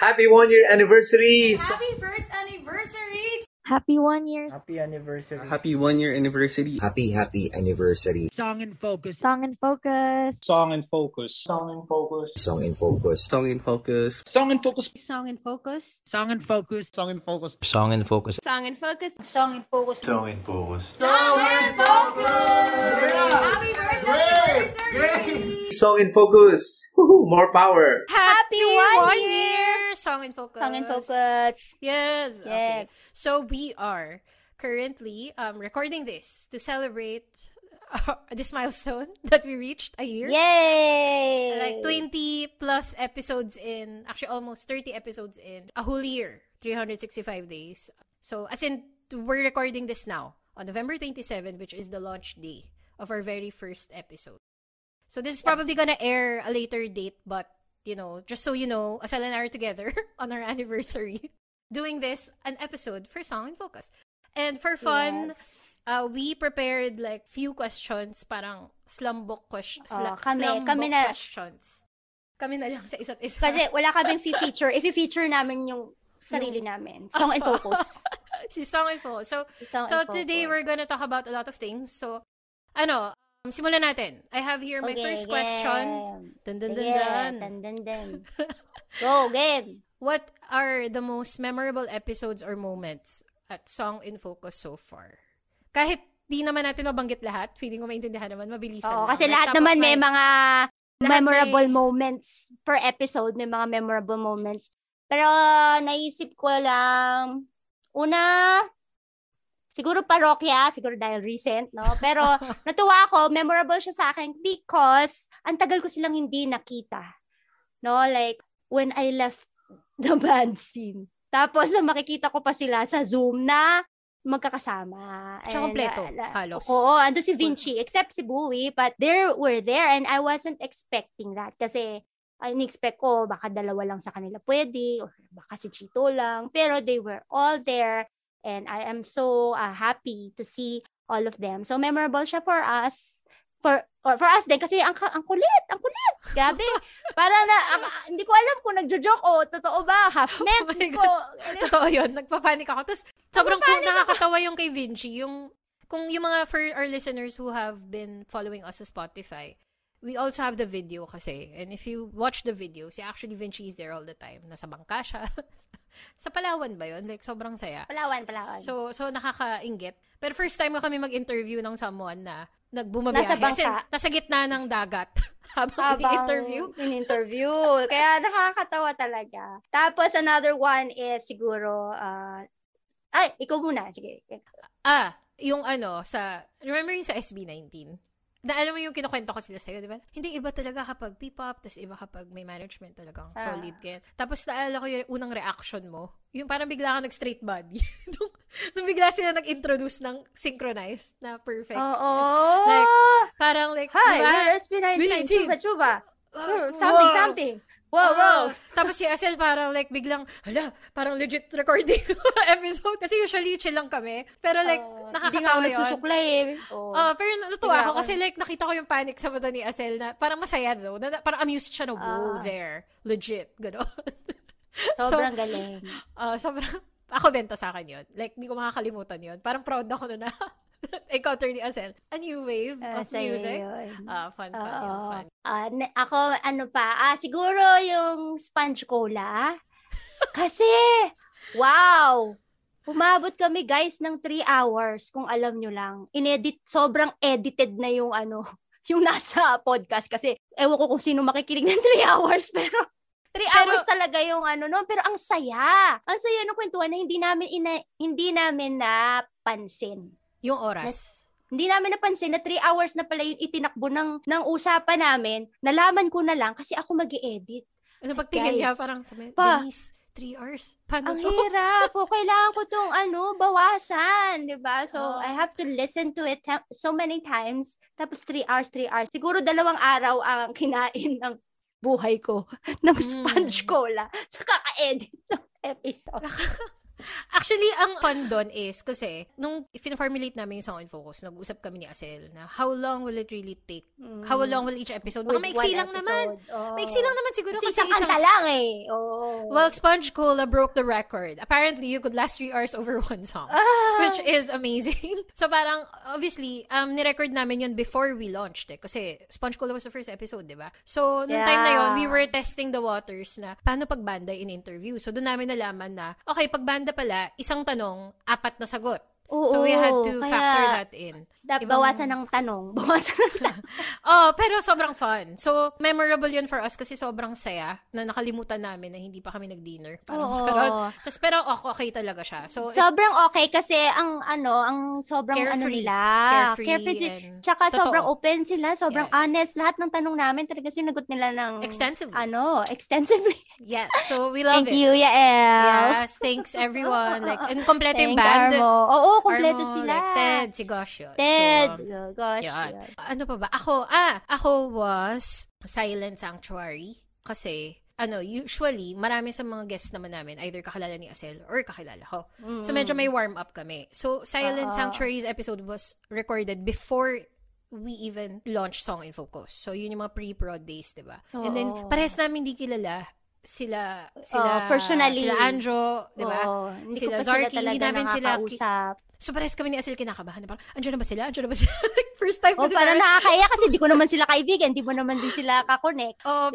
Happy 1 year anniversary! Happy first anniversary! Happy 1 year. Happy anniversary. Happy 1 year anniversary. Happy anniversary. Song in Focus. Song in Focus. Song in Focus. Song in Focus. Song in Focus. Song in Focus. Song in Focus. Song in Focus. Song in Focus. Song in Focus. Song in Focus. Song in Focus. Song in Focus. Song in Focus. Song in Focus. Song in Focus. Woohoo! More power. Happy 1 year. Song in Focus. Song in Focus. Yes. Yes. Okay. So we are currently recording this to celebrate this milestone that we reached a year. Yay! Like 20 plus episodes in, actually almost 30 episodes in a whole year, 365 days. So as in, we're recording this now on November 27, which is the launch day of our very first episode. So this is probably gonna air a later date, but you know, just so you know, Asel and I are together on our anniversary doing this, an episode for Song in Focus. And for fun, yes, we prepared like few questions, parang slumbook questions. Questions. Kami na lang sa isa't isa. Kasi wala kaming feature. If feature namin yung sarili namin. Song in Focus. Si Song in Focus. So today we're gonna talk about a lot of things. So, ano, simulan natin. I have here my first question. Dun, dun, dun, dun. Dun, dun, dun. Go, game! What are the most memorable episodes or moments at Song in Focus so far? Kahit di naman natin mabanggit lahat, feeling ko maintindihan naman, mabilisan. Oo, kasi lahat naman may mga memorable moments per episode. May mga memorable moments. Pero naisip ko lang, una, siguro Parokya, siguro dahil recent, no? Pero natuwa ako, memorable siya sa akin because ang tagal ko silang hindi nakita. No? Like, when I left the band scene. Tapos, makikita ko pa sila sa Zoom na magkakasama. Siya kompleto, halos. Oo, ando si Vinci, except si Bowie, but they were there and I wasn't expecting that kasi in-expect ko, baka dalawa lang sa kanila pwede, or baka si Chito lang, pero they were all there. And I am so happy to see all of them. So memorable siya for us, for us din kasi ang kulit. Grabe. Para na hindi ko alam kung nagjo-joke o totoo ba half net ko. Totoo 'yun. Nagpapanik ako. Tapos sobrang cool, nakakatawa yung kay Vinci, yung mga for our listeners who have been following us on Spotify. We also have the video kasi. And if you watch the video, si actually Vinci is there all the time. Nasa bangka siya. Sa Palawan ba yun? Like, sobrang saya. Palawan. So nakakainggit. Pero first time ko kami mag-interview ng someone na nagbumabiyahe. Nasa bangka. Kasi, nasa gitna ng dagat. Habang in-interview. Kaya nakakatawa talaga. Tapos another one is siguro, ikaw muna. Sige. Yung remember yung sa SB19? Na alam mo yung kinukwento ko sila sa'yo, di ba? Hindi, iba talaga kapag P-pop, tapos iba kapag may management talagang solid. Ganyan. Tapos naalala ko yung unang reaction mo, yung parang bigla ka nag-straight body. Nung bigla sila nag-introduce ng synchronized na perfect. Oo! Like, parang like, hi, diba? We're SB19, chuba-chuba. Something. Wow. Tapos si Asel parang like biglang, parang legit recording episode. Kasi usually chill lang kami. Pero like, nakakatawa yun. Hindi nga nagsusuklay pero natutuwa ako kasi like nakita ko yung panic sa mata ni Asel na parang masaya though. Na, parang amused siya na, wow, there. Legit. Gano'n. Sobrang galing. Sobrang, ako benta sa akin yun. Like, hindi ko makakalimutan yun. Parang proud ako na encounter ni Asel. A new wave of music. Fun. Ako, siguro yung Sponge Cola. Kasi, wow! Umabot kami, guys, ng 3 hours, kung alam nyo lang. Inedit, sobrang edited na yung yung nasa podcast. Kasi, ewan ko kung sino makikinig ng 3 hours, pero 3 hours talaga yung pero ang saya. Ang saya ng kwentuhan na hindi namin napansin. Yung oras. Hindi namin napansin na 3 hours na pala yung itinakbo ng usapan namin. Nalaman ko na lang kasi ako mag-i-edit. Ano pagtingin niya parang sabi, Denise, 3 hours? Paano ang to? Hirap. Kailangan ko itong bawasan. Diba? So, I have to listen to it so many times. Tapos 3 hours. Siguro 2 araw ang kinain ng buhay ko ng Sponge Cola. So, kaka-edit ng episode. Actually, ang fun doon is, kasi, nung formulate namin yung Song in Focus, nag-usap kami ni Asel na, how long will it really take? How long will each episode? Baka maiksi lang naman. Oh. Maiksi lang naman siguro. Kasi isang kanta lang eh. Oh. Well, Sponge Cola broke the record. Apparently, you could last 3 hours over one song. Which is amazing. So parang, obviously, ni-record namin yun before we launched eh. Kasi Sponge Cola was the first episode, diba? So, nung time na yun, we were testing the waters na, paano pagbanda in interview? So, doon namin nalaman na, okay, pagbanda pala, isang tanong, 4 na sagot. Oo, so we had to factor that in. Bawasan ng tanong. Bawasan ng tanong. Pero sobrang fun. So, memorable yun for us kasi sobrang saya na nakalimutan namin na hindi pa kami nag-dinner. Parang, pero okay talaga siya. So, sobrang okay kasi ang sobrang carefree, carefree tsaka totoo. Sobrang open sila, sobrang honest. Lahat ng tanong namin talaga sinagot nila ng extensively. Extensively. Yes, so we love it. Thank you, Yael. Yes, thanks everyone. And kompleto yung band. Kompleto sila. Like Ted, si Gosh yun. Ted, so, Gosh yun. Ano pa ba? Ako was Silent Sanctuary. Kasi, usually, marami sa mga guests naman namin, either kakilala ni Asel or kakilala ko. So, medyo may warm-up kami. So, Silent Sanctuary's episode was recorded before we even launched Song in Focus. So, yun yung mga pre-prod days, diba? And then, parehas namin di kilala. Sila personally. Sila Andrew, di ba? Sila Zarky, hindi namin sila kausap. So, parehas kami ni Asel kinakabahan. Parang, andyan na ba sila? First time kasi. Parang nakakaya kasi di ko naman sila kaibigan. Di mo naman din sila kakonect. Diba?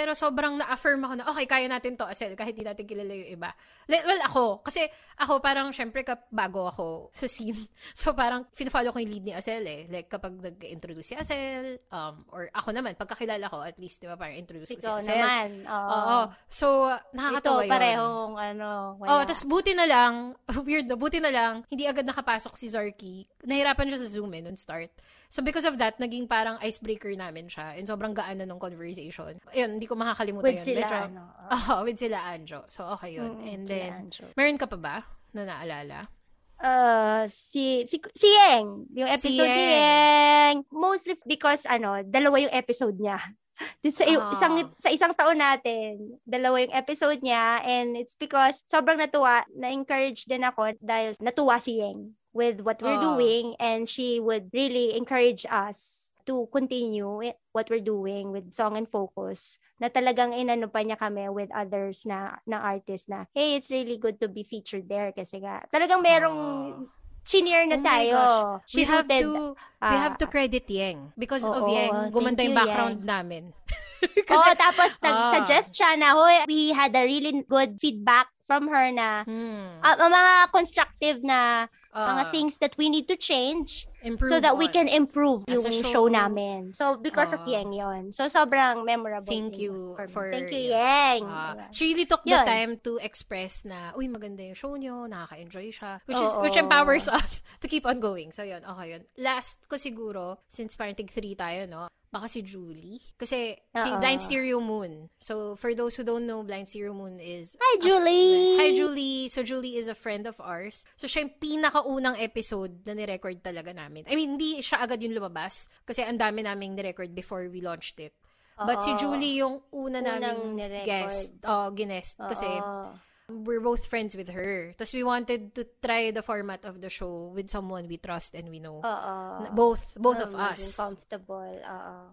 Pero sobrang na-affirm ako na, okay, kaya natin to, Asel, kahit di natin kilala yung iba. Well, ako. Kasi ako parang, syempre, bago ako sa scene. So, parang, fin-follow ko yung lead ni Asel eh. Like, kapag nag-introduce si Asel, or ako naman, pagkakilala ko, at least, di ba, parang introduce ko si Asel. Ikaw naman. Oo. So, nakakatawa yun. Ito, parehong, wala. Tapos, buti na lang, weird na, buti na lang, hindi agad nakapasok si Zarky. Nahirapan siya sa Zoom eh, noon start. So, because of that, naging parang icebreaker namin siya. And sobrang gaan na nung conversation. Ayun, hindi ko makakalimutan with yun. With sila Anjo. So, okay yun. And then, meron ka pa ba na naalala? Si Yeng. Yung episode ni Yeng. Mostly because, dalawa yung episode niya. Sa isang taon natin, dalawa yung episode niya. And it's because sobrang natuwa, na-encourage din ako dahil natuwa si Yeng with what we're doing, and she would really encourage us to continue what we're doing with Song in Focus. Na talagang inano pa niya kami with others na artists na, hey, it's really good to be featured there kasi nga talagang merong senior na tayo. We have to credit Yeng because of Yeng gumanda yung background namin. Tapos nag-suggest siya na, we had a really good feedback from her na mga constructive na mga things that we need to change so that we can improve yung show namin. So, because of Yeng yon. So, sobrang memorable. Thank you, Yeng. She really took the time to express na, uy, maganda yung show nyo, nakaka-enjoy siya, which empowers us to keep on going. So, yun. Okay, yun. Last ko siguro, since parang tig-3 tayo, no? Baka si Julie. Kasi si Blind Stereo Moon. So, for those who don't know, Blind Stereo Moon is... Hi, Julie! So, Julie is a friend of ours. So, siya yung pinakaunang episode na nirecord talaga namin. I mean, hindi siya agad yung lumabas kasi ang dami naming nirecord before we launched it. But si Julie yung una naming guest. Ginest. Kasi... we're both friends with her. Tapos we wanted to try the format of the show with someone we trust and we know. Both of us. Comfortable.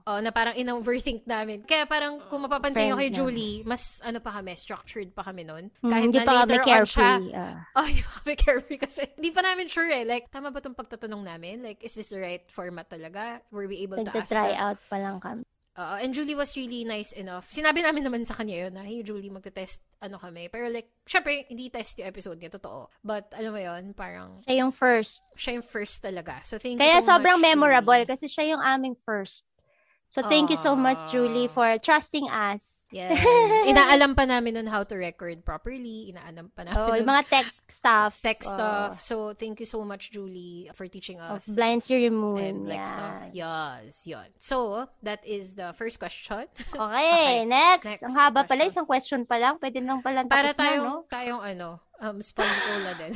Na parang in-overthink namin. Kaya parang kung mapapansin nyo kay Julie, mas pa kami, structured pa kami nun. Kahit hindi na later on siya. Hindi pa kami carefree kasi hindi pa namin sure eh. Like, tama ba itong pagtatanong namin? Like, is this the right format talaga? Were we able to ask? Try out pa lang kami. And Julie was really nice enough. Sinabi namin naman sa kanya yun na, hey, Julie, magte-test kami. Pero like, syempre, hindi test yung episode niya, totoo. But alam mo yun, parang... Siya yung first talaga. So thank you so much. Kaya sobrang memorable kasi siya yung aming first. So thank you so much, Julie, for trusting us. Yes. Inaalam pa namin nun how to record properly. Inaalam pa namin yung mga tech stuff. So thank you so much, Julie, for teaching us. Blind Stereo Moon. And black stuff. Yes, yun. So, that is the first question. Okay, next. Ang haba pala, isang question pa lang. Pwede lang palang tapos na, no? Para tayong Sponge Cola din.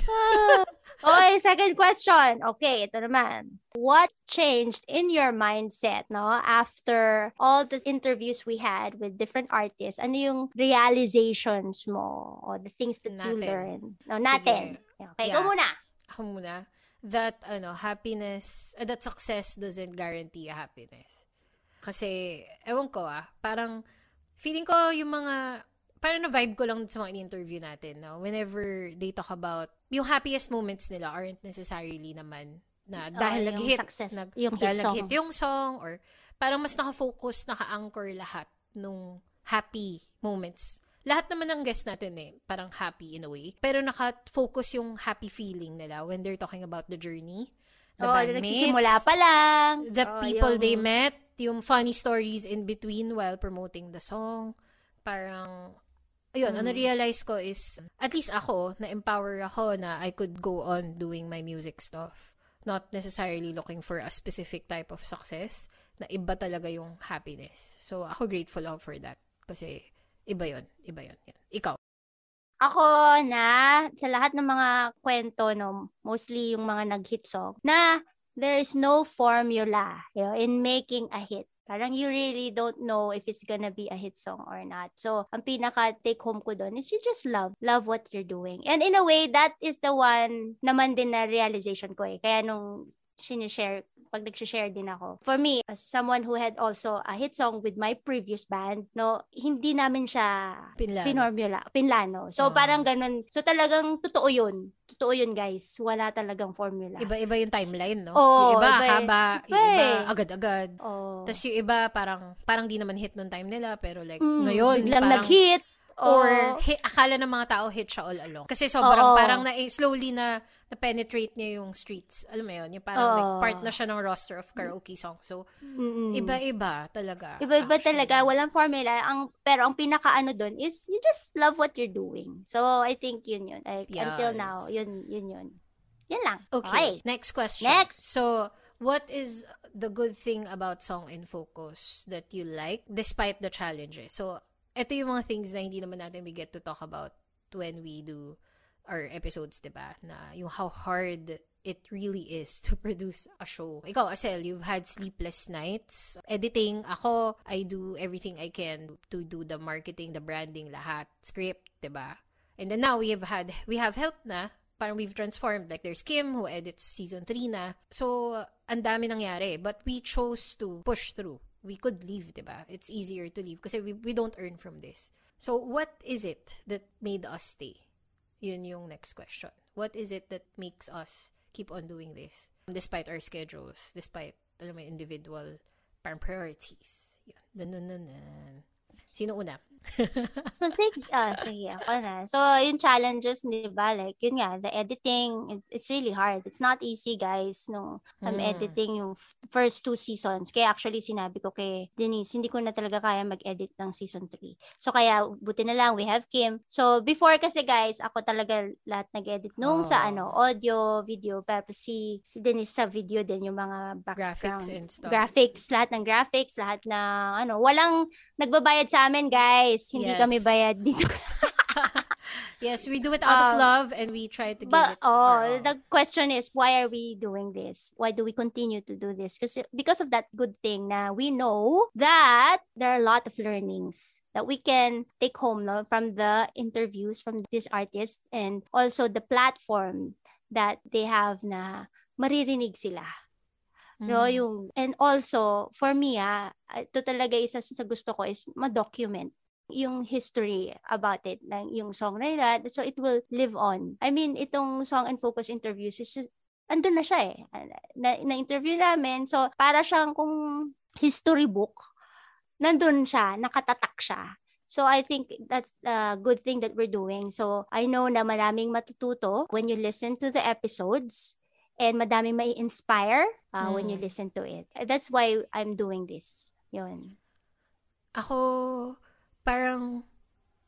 Okay, second question. Okay, ito naman. What changed in your mindset, no? After all the interviews we had with different artists, ano yung realizations mo or the things that you learned? No, natin. Sige. Okay, yeah. Ako muna. That, happiness, that success doesn't guarantee happiness. Kasi, ewan ko parang, feeling ko yung mga, parang na-vibe ko lang sa mga interview natin, no? Whenever they talk about, yung happiest moments nila aren't necessarily naman, na dahil nag-hit, nag-hit yung song, or parang mas naka-focus, naka-anchor lahat nung happy moments. Lahat naman ng guests natin parang happy in a way. Pero naka-focus yung happy feeling nila when they're talking about the journey, the bandmates, nagsisimula pa lang. The people they met, yung funny stories in between while promoting the song. Parang, ayun, ano realize ko is, at least ako, na-empower ako na I could go on doing my music stuff. Not necessarily looking for a specific type of success, na iba talaga yung happiness. So, ako grateful ako for that. Kasi, Iba yun. Ikaw? Ako na, sa lahat ng mga kwento, no, mostly yung mga nag-hit song, na there is no formula in making a hit. Parang you really don't know if it's gonna be a hit song or not. So, ang pinaka-take-home ko doon is you just love. Love what you're doing. And in a way, that is the one naman din na realization ko. Kaya nung sinishare, pag nagsishare din ako. For me, as someone who had also a hit song with my previous band, no, hindi namin siya pinlano. So, parang ganun. So, talagang totoo yun. Totoo yun, guys. Wala talagang formula. Iba-iba yung timeline, no? Oo. Iba, haba, agad-agad. Oh. Tapos yung iba, parang di naman hit nung time nila, pero like, ngayon, biglang parang nag-hit. Akala ng mga tao hit siya all along. Kasi sobrang parang slowly na penetrate niya yung streets. Alam mo yun? Yung parang like part na siya ng roster of karaoke song. So, iba-iba talaga. Iba-iba talaga. Walang formula. Pero ang pinaka-ano dun is you just love what you're doing. So, I think yun yun. Like, yes. Until now, yun. Yan lang. Okay. Next question. So, what is the good thing about Song in Focus that you like despite the challenges? So, ito yung mga things na hindi naman natin we get to talk about when we do our episodes, diba? Na yung how hard it really is to produce a show. Ikaw, Asel, you've had sleepless nights. Editing, ako, I do everything I can to do the marketing, the branding, lahat. Script, diba? And then now, we have help na. Parang we've transformed. Like, there's Kim who edits season 3 na. So, ang dami nangyari. But we chose to push through. We could leave, diba? It's easier to leave kasi we don't earn from this. So, what is it that made us stay? Yun yung next question. What is it that makes us keep on doing this despite our schedules, despite, alam mo, individual priorities? Yun. Dun. Sino una? So, sige, ako na. So, yung challenges, diba? Like, yun nga, the editing, it's really hard. It's not easy, guys, no? I'm editing yung first 2 seasons. Kaya actually, sinabi ko kay Denise, hindi ko na talaga kaya mag-edit ng season 3. So, kaya, buti na lang, we have Kim. So, before kasi, guys, ako talaga lahat nag-edit nung sa, audio, video, pero si Denise sa video din, yung mga background. Graphics and stuff. Lahat ng graphics, lahat ng, walang nagbabayad sa amin, guys. Hindi kami bayad dito. Yes, we do it out of love and we try to give it our all. The question is, why are we doing this? Why do we continue to do this? Because of that good thing na we know that there are a lot of learnings that we can take home, no, from the interviews from these artists and also the platform that they have na maririnig sila. No, yung, and also, for me, ito talaga isa sa gusto ko is ma-document yung history about it, yung song na yun, so it will live on. I mean, itong Song and Focus interviews, is just, andun na siya na-interview namin, so para siyang kung history book, nandun siya, nakatatak siya. So I think that's a good thing that we're doing. So I know na maraming matututo when you listen to the episodes, and madami may inspire when you listen to it. That's why I'm doing this. Yun. Ako, parang,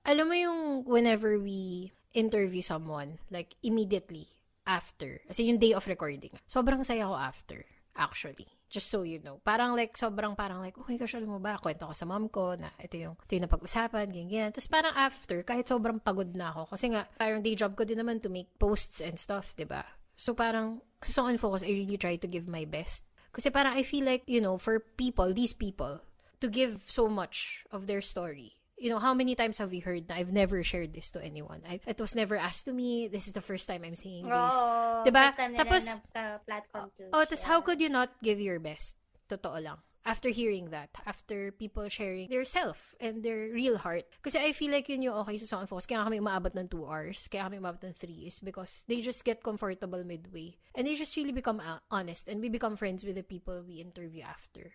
alam mo yung whenever we interview someone, like immediately after, kasi yung day of recording, sobrang saya ko after, actually. Just so you know. Parang like, sobrang parang like, oh my gosh, alam mo ba, kwento ko sa mom ko na ito yung napag-usapan, ganyan. Tapos parang after, kahit sobrang pagod na ako. Kasi nga, parang day job ko din naman to make posts and stuff, diba? So parang, sa Song in Focus, I really try to give my best. Kasi parang I feel like, you know, for people, these people, to give so much of their story. You know, how many times have we heard na I've never shared this to anyone? It was never asked to me. This is the first time I'm saying this. Oh, diba? First time nila nagka-platform to share. Oh, tapos how could you not give your best? Totoo lang. After hearing that, after people sharing their self and their real heart. Kasi I feel like yun yung okay sa Song in Focus. Kaya kami umaabot ng 2 hours. Kaya kami umaabot ng 3 is because they just get comfortable midway. And they just really become honest. And we become friends with the people we interview after.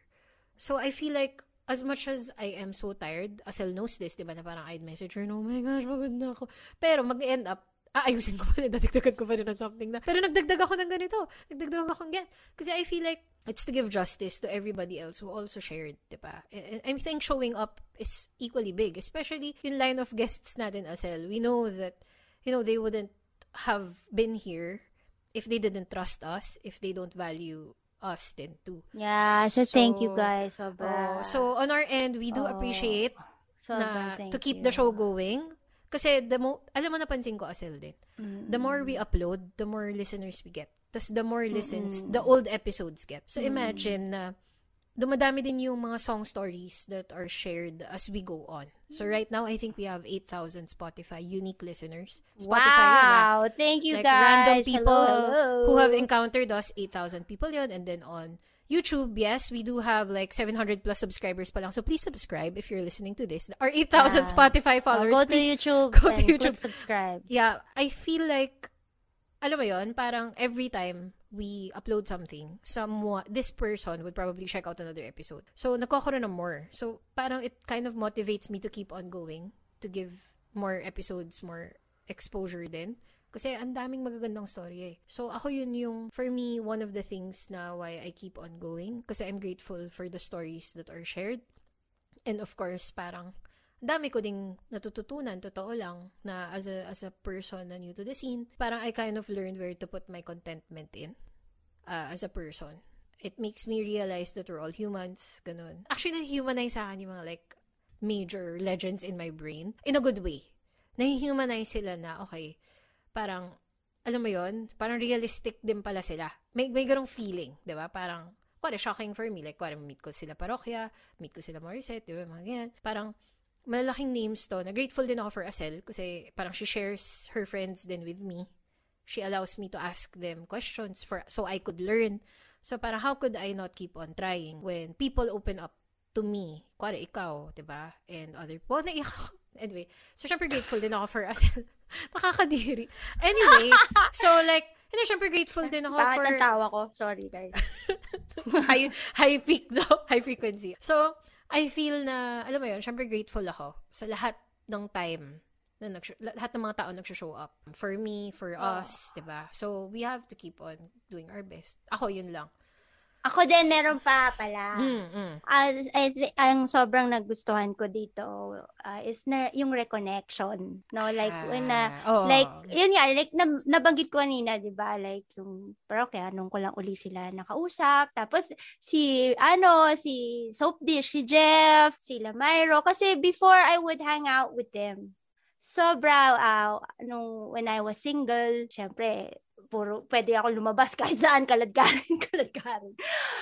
So I feel like, as much as I am so tired, Asel knows this, diba, na parang I'd message her, oh my gosh, pagod na ako. Pero mag-end up, aayusin ko pa rin, dadagdagan ko pa rin on something na, pero nagdagdag ako ng ganito, nagdagdag ako ng ganyan. Kasi I feel like, it's to give justice to everybody else who also shared, diba? And I think showing up is equally big, especially yung line of guests natin, Asel. We know that, you know, they wouldn't have been here if they didn't trust us, if they don't value Austin too. Yeah, so thank you guys. So on our end, we do appreciate na to keep the show going. Kasi alam mo, napansin ko, Asel din. Mm-hmm. The more we upload, the more listeners we get. Tapos the more listens, mm-hmm, the old episodes get. So imagine na dumadami din yung mga song stories that are shared as we go on. So right now, I think we have 8,000 Spotify unique listeners. Wow! Spotify, thank you, like, guys! Random people who have encountered us, 8,000 people yun. And then on YouTube, yes, we do have like 700 plus subscribers pa lang. So please subscribe if you're listening to this. Our 8,000 Spotify followers, go to YouTube. Go to YouTube. Subscribe. Yeah, I feel like, alam mo yun, parang every time we upload something, this person would probably check out another episode. So, nagkakaroon ng more. So, parang it kind of motivates me to keep on going, to give more episodes, more exposure din. Kasi ang daming magagandang story eh. So, ako yun yung, for me, one of the things na why I keep on going. Kasi I'm grateful for the stories that are shared. And of course, parang, dami ko ding natututunan, totoo lang, na as a person na new to the scene, parang I kind of learned where to put my contentment in as a person. It makes me realize that we're all humans, ganun. Actually, humanize sa akin yung mga like major legends in my brain, in a good way. Nahihumanize sila na, okay, parang, alam mo yon, parang realistic din pala sila. May ganong feeling, di ba? Parang, kuwari, shocking for me. Like, kuwari, meet ko sila Parokya, meet ko sila Morissette, di ba, mga ganyan. Parang, malalaking names to. Na-grateful din ako for Asel kasi parang she shares her friends din with me. She allows me to ask them questions so I could learn. So parang how could I not keep on trying when people open up to me? Kuwari ikaw, diba? And other people. Anyway, so syempre grateful din ako for Asel. Nakakadiri. Anyway, so like, hindi, syempre grateful din ako for... Bakit ang tawa ko? Sorry guys. high peak though. High frequency. So, I feel na, alam mo yun, syempre grateful ako sa lahat ng time, lahat ng mga tao nag-show up. For me, for us, diba? So, we have to keep on doing our best. Ako, yun lang. Ako din, meron pa pala. Ang sobrang nagustuhan ko dito is na yung reconnection, no? Like like yun nga, like nabanggit ko kanina, 'di ba? Like yung pero kaya nung ko lang uli sila nakausap. Tapos si Soapdish, si Jeff, si Lamayro, kasi before I would hang out with them. Sobra when I was single, syempre puro, pwede ako lumabas kahit saan, kaladkarin.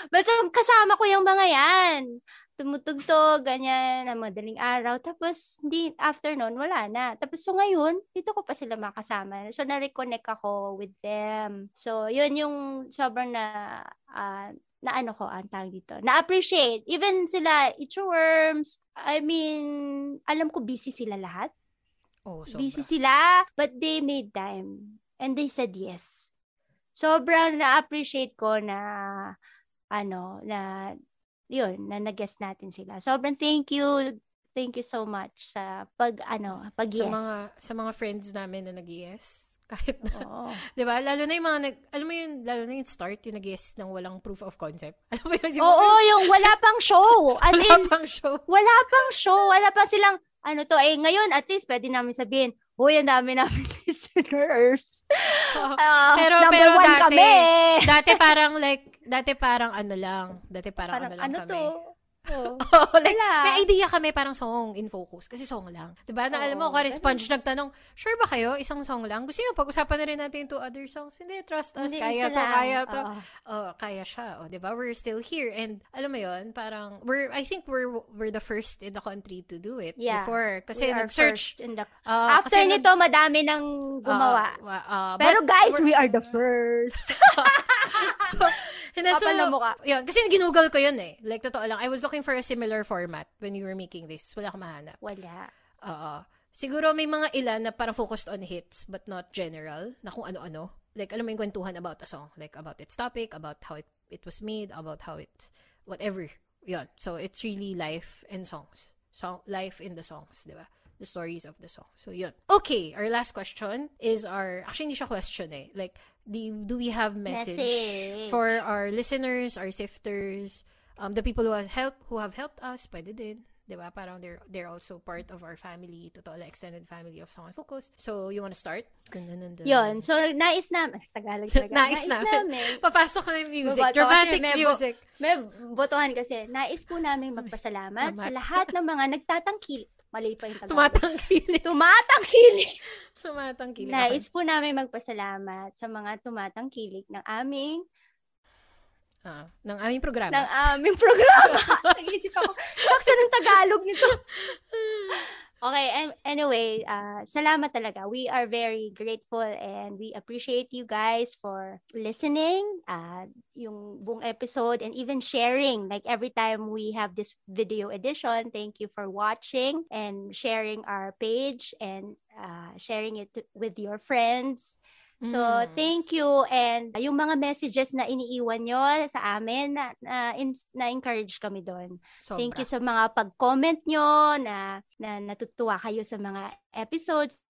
Basta kasama ko yung mga yan. Tumutugtog, ganyan, na madaling araw. Tapos, after noon, wala na. Tapos, so ngayon, dito ko pa sila makasama. So, na-reconnect ako with them. So, yun yung sobrang na-appreciate. Even sila, Itchworms, I mean, alam ko busy sila lahat. Oh, sobra. Busy sila, but they made time. And they said yes. Sobrang na-appreciate ko na, na nag-guess natin sila. Sobrang thank you. Thank you so much sa pag-yes. Sa mga friends namin na nag-yes. Kahit na, di ba? Lalo na yung mga, lalo na yung start, yung nag-yes ng walang proof of concept. Alam mo yun? Yung wala pang show. As in, wala pang silang, ngayon, at least, pwede namin sabihin, uy, ang dami namin listeners. Pero number 1 dati, kami. Dati parang like, dati parang ano lang. Dati parang ano lang ano kami. Ano to? Oh. Like, may idea kami parang song in focus kasi song lang. 'Di ba? Na alam mo, kasi Sponge nagtanong, "Sure ba kayo isang song lang? Gusto niyo pag-usapan na rin natin 'yung two other songs." Hindi, trust us, hindi kaya to. Oh, kaya siya. Oh, 'di ba? We're still here and alam mo 'yon, parang I think we're the first in the country to do it before kasi nag-search after kasi nito madami nang gumawa. Pero guys, we are the first. So, yun, kasi ginugol ko yun eh. Like, totoo lang, I was looking for a similar format when we were making this. Wala akong mahanap. Wala. Oo. Siguro may mga ilan na parang focused on hits but not general, na kung ano-ano. Like, alam mo yung kwentuhan about a song. Like, about its topic, about how it was made, about how it's whatever. Yun. So, it's really life and songs. So, life in the songs, di ba? The stories of the song. So, yun. Okay, our last question is our... Actually, hindi siya question eh. Like, do we have message for our listeners, our sifters, the people who have helped us, pwede din, 'di ba? Parang they're also part of our family, total extended family of Song in Focus. So you want to start? Yun. So nais namin, Tagalog talaga. nais namin. Papasok kami music, dramatic music. May botohan kasi. Nais po namin magpasalamat sa lahat ng mga nagtatangkilik. Mali pa yung Tagalog. Tumatangkilik. Nais po namin magpasalamat sa mga tumatangkilik ng aming... ng aming programa. Nag-isip ako, shucks, anong Tagalog nito? Okay, anyway, salamat talaga. We are very grateful and we appreciate you guys for listening, yung buong episode, and even sharing. Like every time we have this video edition, thank you for watching and sharing our page and sharing it with your friends. So, thank you. And yung mga messages na iniiwan nyo sa amin, na-encourage kami doon. Thank you sa mga pag-comment nyo, na natutuwa kayo sa mga episodes,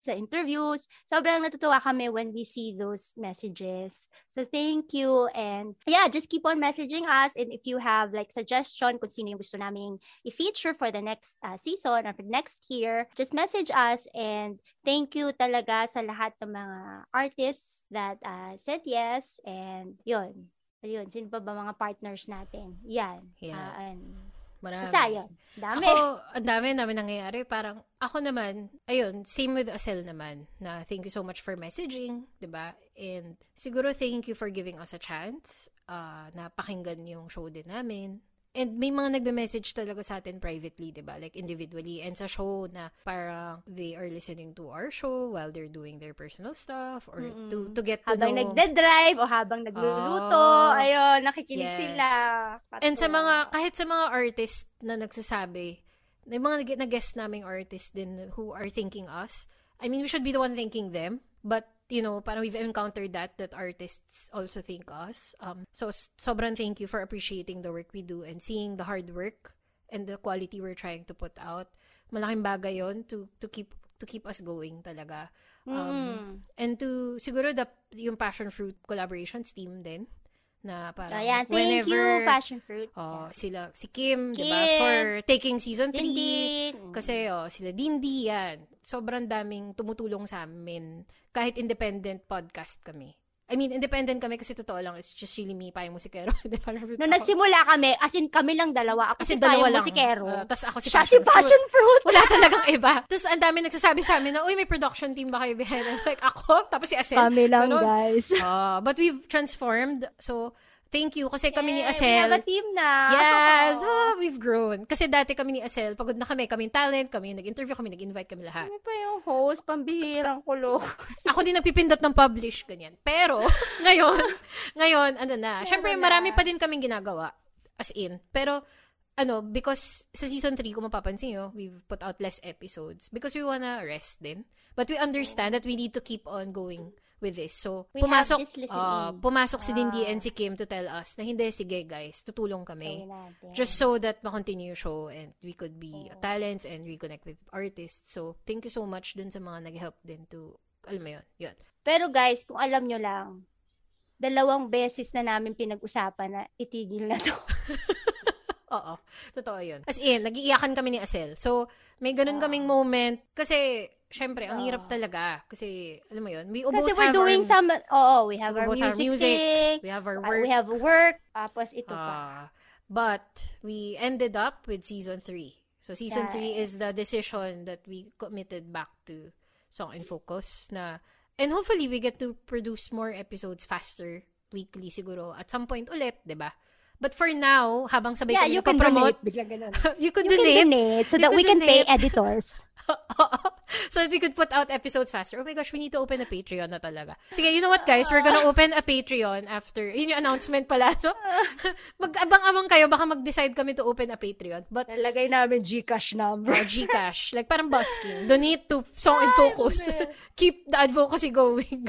sa interviews. Sobrang natutuwa kami when we see those messages. So, thank you. And yeah, just keep on messaging us. And if you have like suggestion kung sino yung gusto naming i-feature for the next season or for next year, just message us. And thank you talaga sa lahat ng mga artists that said yes. And yun, sino pa ba mga partners natin? Yan. Yeah. And marami. Isa yun. Dami. Ang dami nangyayari. Parang ako naman, ayun, same with Asel naman, na thank you so much for messaging, diba? And siguro thank you for giving us a chance na pakinggan yung show din namin. And may mga nagbe-message talaga sa atin privately, diba? Like individually and sa show na parang they are listening to our show while they're doing their personal stuff or to get to habang know. Habang nagde-drive o habang nagluluto, ayun, nakikinig sila. Pato. And sa mga, kahit sa mga artist na nagsasabi, may mga nag-guest naming artist din who are thanking us. I mean, we should be the one thanking them, but you know, parang we've encountered that artists also thank us. So, sobrang thank you for appreciating the work we do and seeing the hard work and the quality we're trying to put out. Malaking bagay yon to keep us going talaga. And to, siguro, yung Passion Fruit collaborations team din. Na parang thank you, Passion Fruit. Sila, si Kim, diba? For taking season 3. Dindi. Kasi sila Dindi yan. Sobrang daming tumutulong sa amin. Kahit independent podcast kami. I mean, independent kami kasi totoo lang. It's just really me, Payong Musikero. Nung nagsimula kami, as in kami lang dalawa. Ako si Payong Musikero. Tapos ako si Passion Fruit. Wala talagang iba. Tapos ang dami nagsasabi sa amin na, uy, may production team ba kayo behind? Like ako, tapos si Asel. Kami lang, guys. But we've transformed. So, thank you. Kasi kami ni Asel. We have a team na. Yes. We've grown. Kasi dati kami ni Asel, pagod na kami. Kami yung talent, kami yung nag-interview, kami nag-invite, kami lahat. Kami pa yung host, pambihirang kulo. Ako din nagpipindot ng publish, ganyan. Pero, ngayon, ano na. Siyempre, marami pa din kaming ginagawa. As in. Pero, ano, because sa season 3, kung mapapansin nyo, we've put out less episodes. Because we wanna rest din. But we understand that we need to keep on going with this. So, pumasok si Dindi and si Kim to tell us na hindi, sige guys, tutulong kami. Just so that ma-continue show and we could be talents and reconnect with artists. So, thank you so much dun sa mga nag-help din to, alam mo yun. Pero guys, kung alam nyo lang, 2 beses na namin pinag-usapan na itigil na to. Oo, totoo yun. As in, nag-iiyakan kami ni Asel. So, may ganun kaming moment kasi syempre, ang hirap talaga. Kasi, alam mo yun, kasi we're doing our, we have our music thing, we have our work. We have work, tapos ito pa. But, we ended up with season 3. So, season 3 is the decision that we committed back to Song in Focus na, and hopefully, we get to produce more episodes faster, weekly siguro, at some point ulit, diba? But for now, habang sabay kami nagpa-promote, you can donate so that we can pay editors. So that we could put out episodes faster. Oh my gosh, we need to open a Patreon na talaga. Sige, you know what guys? We're gonna open a Patreon after, yun yung announcement pala, no? Mag-abang-abang kayo, baka mag-decide kami to open a Patreon. But nalagay namin Gcash number. Gcash. Like parang busking. Donate to Song in Focus. Keep the advocacy going.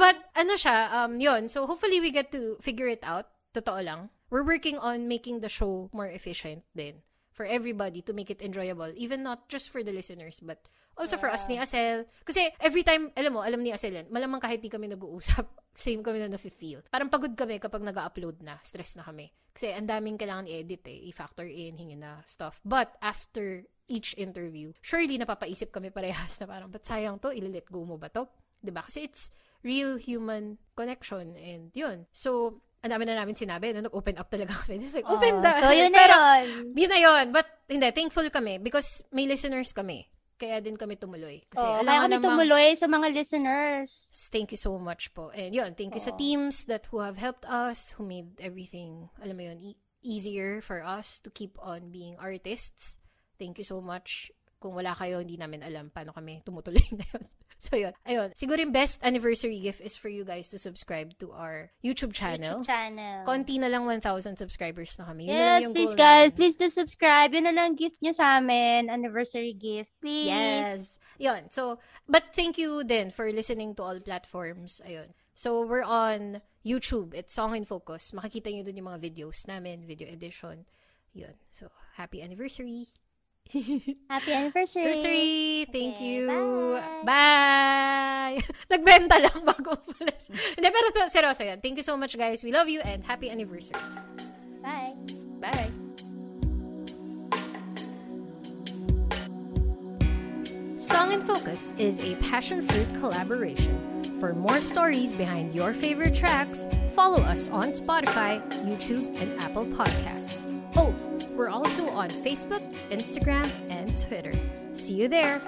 But ano siya, yun. So hopefully we get to figure it out. Totoo lang. We're working on making the show more efficient din for everybody to make it enjoyable. Even not just for the listeners, but also for us ni Asel. Kasi every time, alam ni Asel yan, malamang kahit di kami nag-uusap, same kami na nafe-feel. Parang pagod kami kapag nag-upload na, stress na kami. Kasi ang daming kailangan i-edit i-factor in, hingin na stuff. But after each interview, surely napapaisip kami parehas na parang, ba't sayang to? Ililet go mo ba to? Diba? Kasi it's real human connection and yun. So, ang dami na namin sinabi, no? Nag-open up talaga kami. It's like, open so yun na yun. Yun na yun. But, hindi, thankful kami because may listeners kami. Kaya din kami tumuloy. Kasi alam kami tumuloy sa mga listeners. Thank you so much po. And yun, thank you sa teams who have helped us, who made everything, alam mo yun, easier for us to keep on being artists. Thank you so much. Kung wala kayo, hindi namin alam paano kami tumutuloy na yun. So, yun. Ayun. Siguro yung best anniversary gift is for you guys to subscribe to our YouTube channel. Konti na lang 1,000 subscribers na kami. Yun yes, na yung please guys. Namin. Please do subscribe. Yun na lang gift nyo sa amin. Anniversary gift. Please. Yes. Yun. So, but thank you then for listening to all platforms. Ayun. So, we're on YouTube. It's Song in Focus. Makikita nyo dun yung mga videos namin. Video edition. Yun. So, happy anniversary. Happy anniversary! Thank you! Bye! Nagbenta lang bago umalis. Pero seryoso yan. Thank you so much guys. We love you and happy anniversary. Bye! Bye! Song in Focus is a Passion Fruit collaboration. For more stories behind your favorite tracks, follow us on Spotify, YouTube, and Apple Podcasts. We're also on Facebook, Instagram, and Twitter. See you there!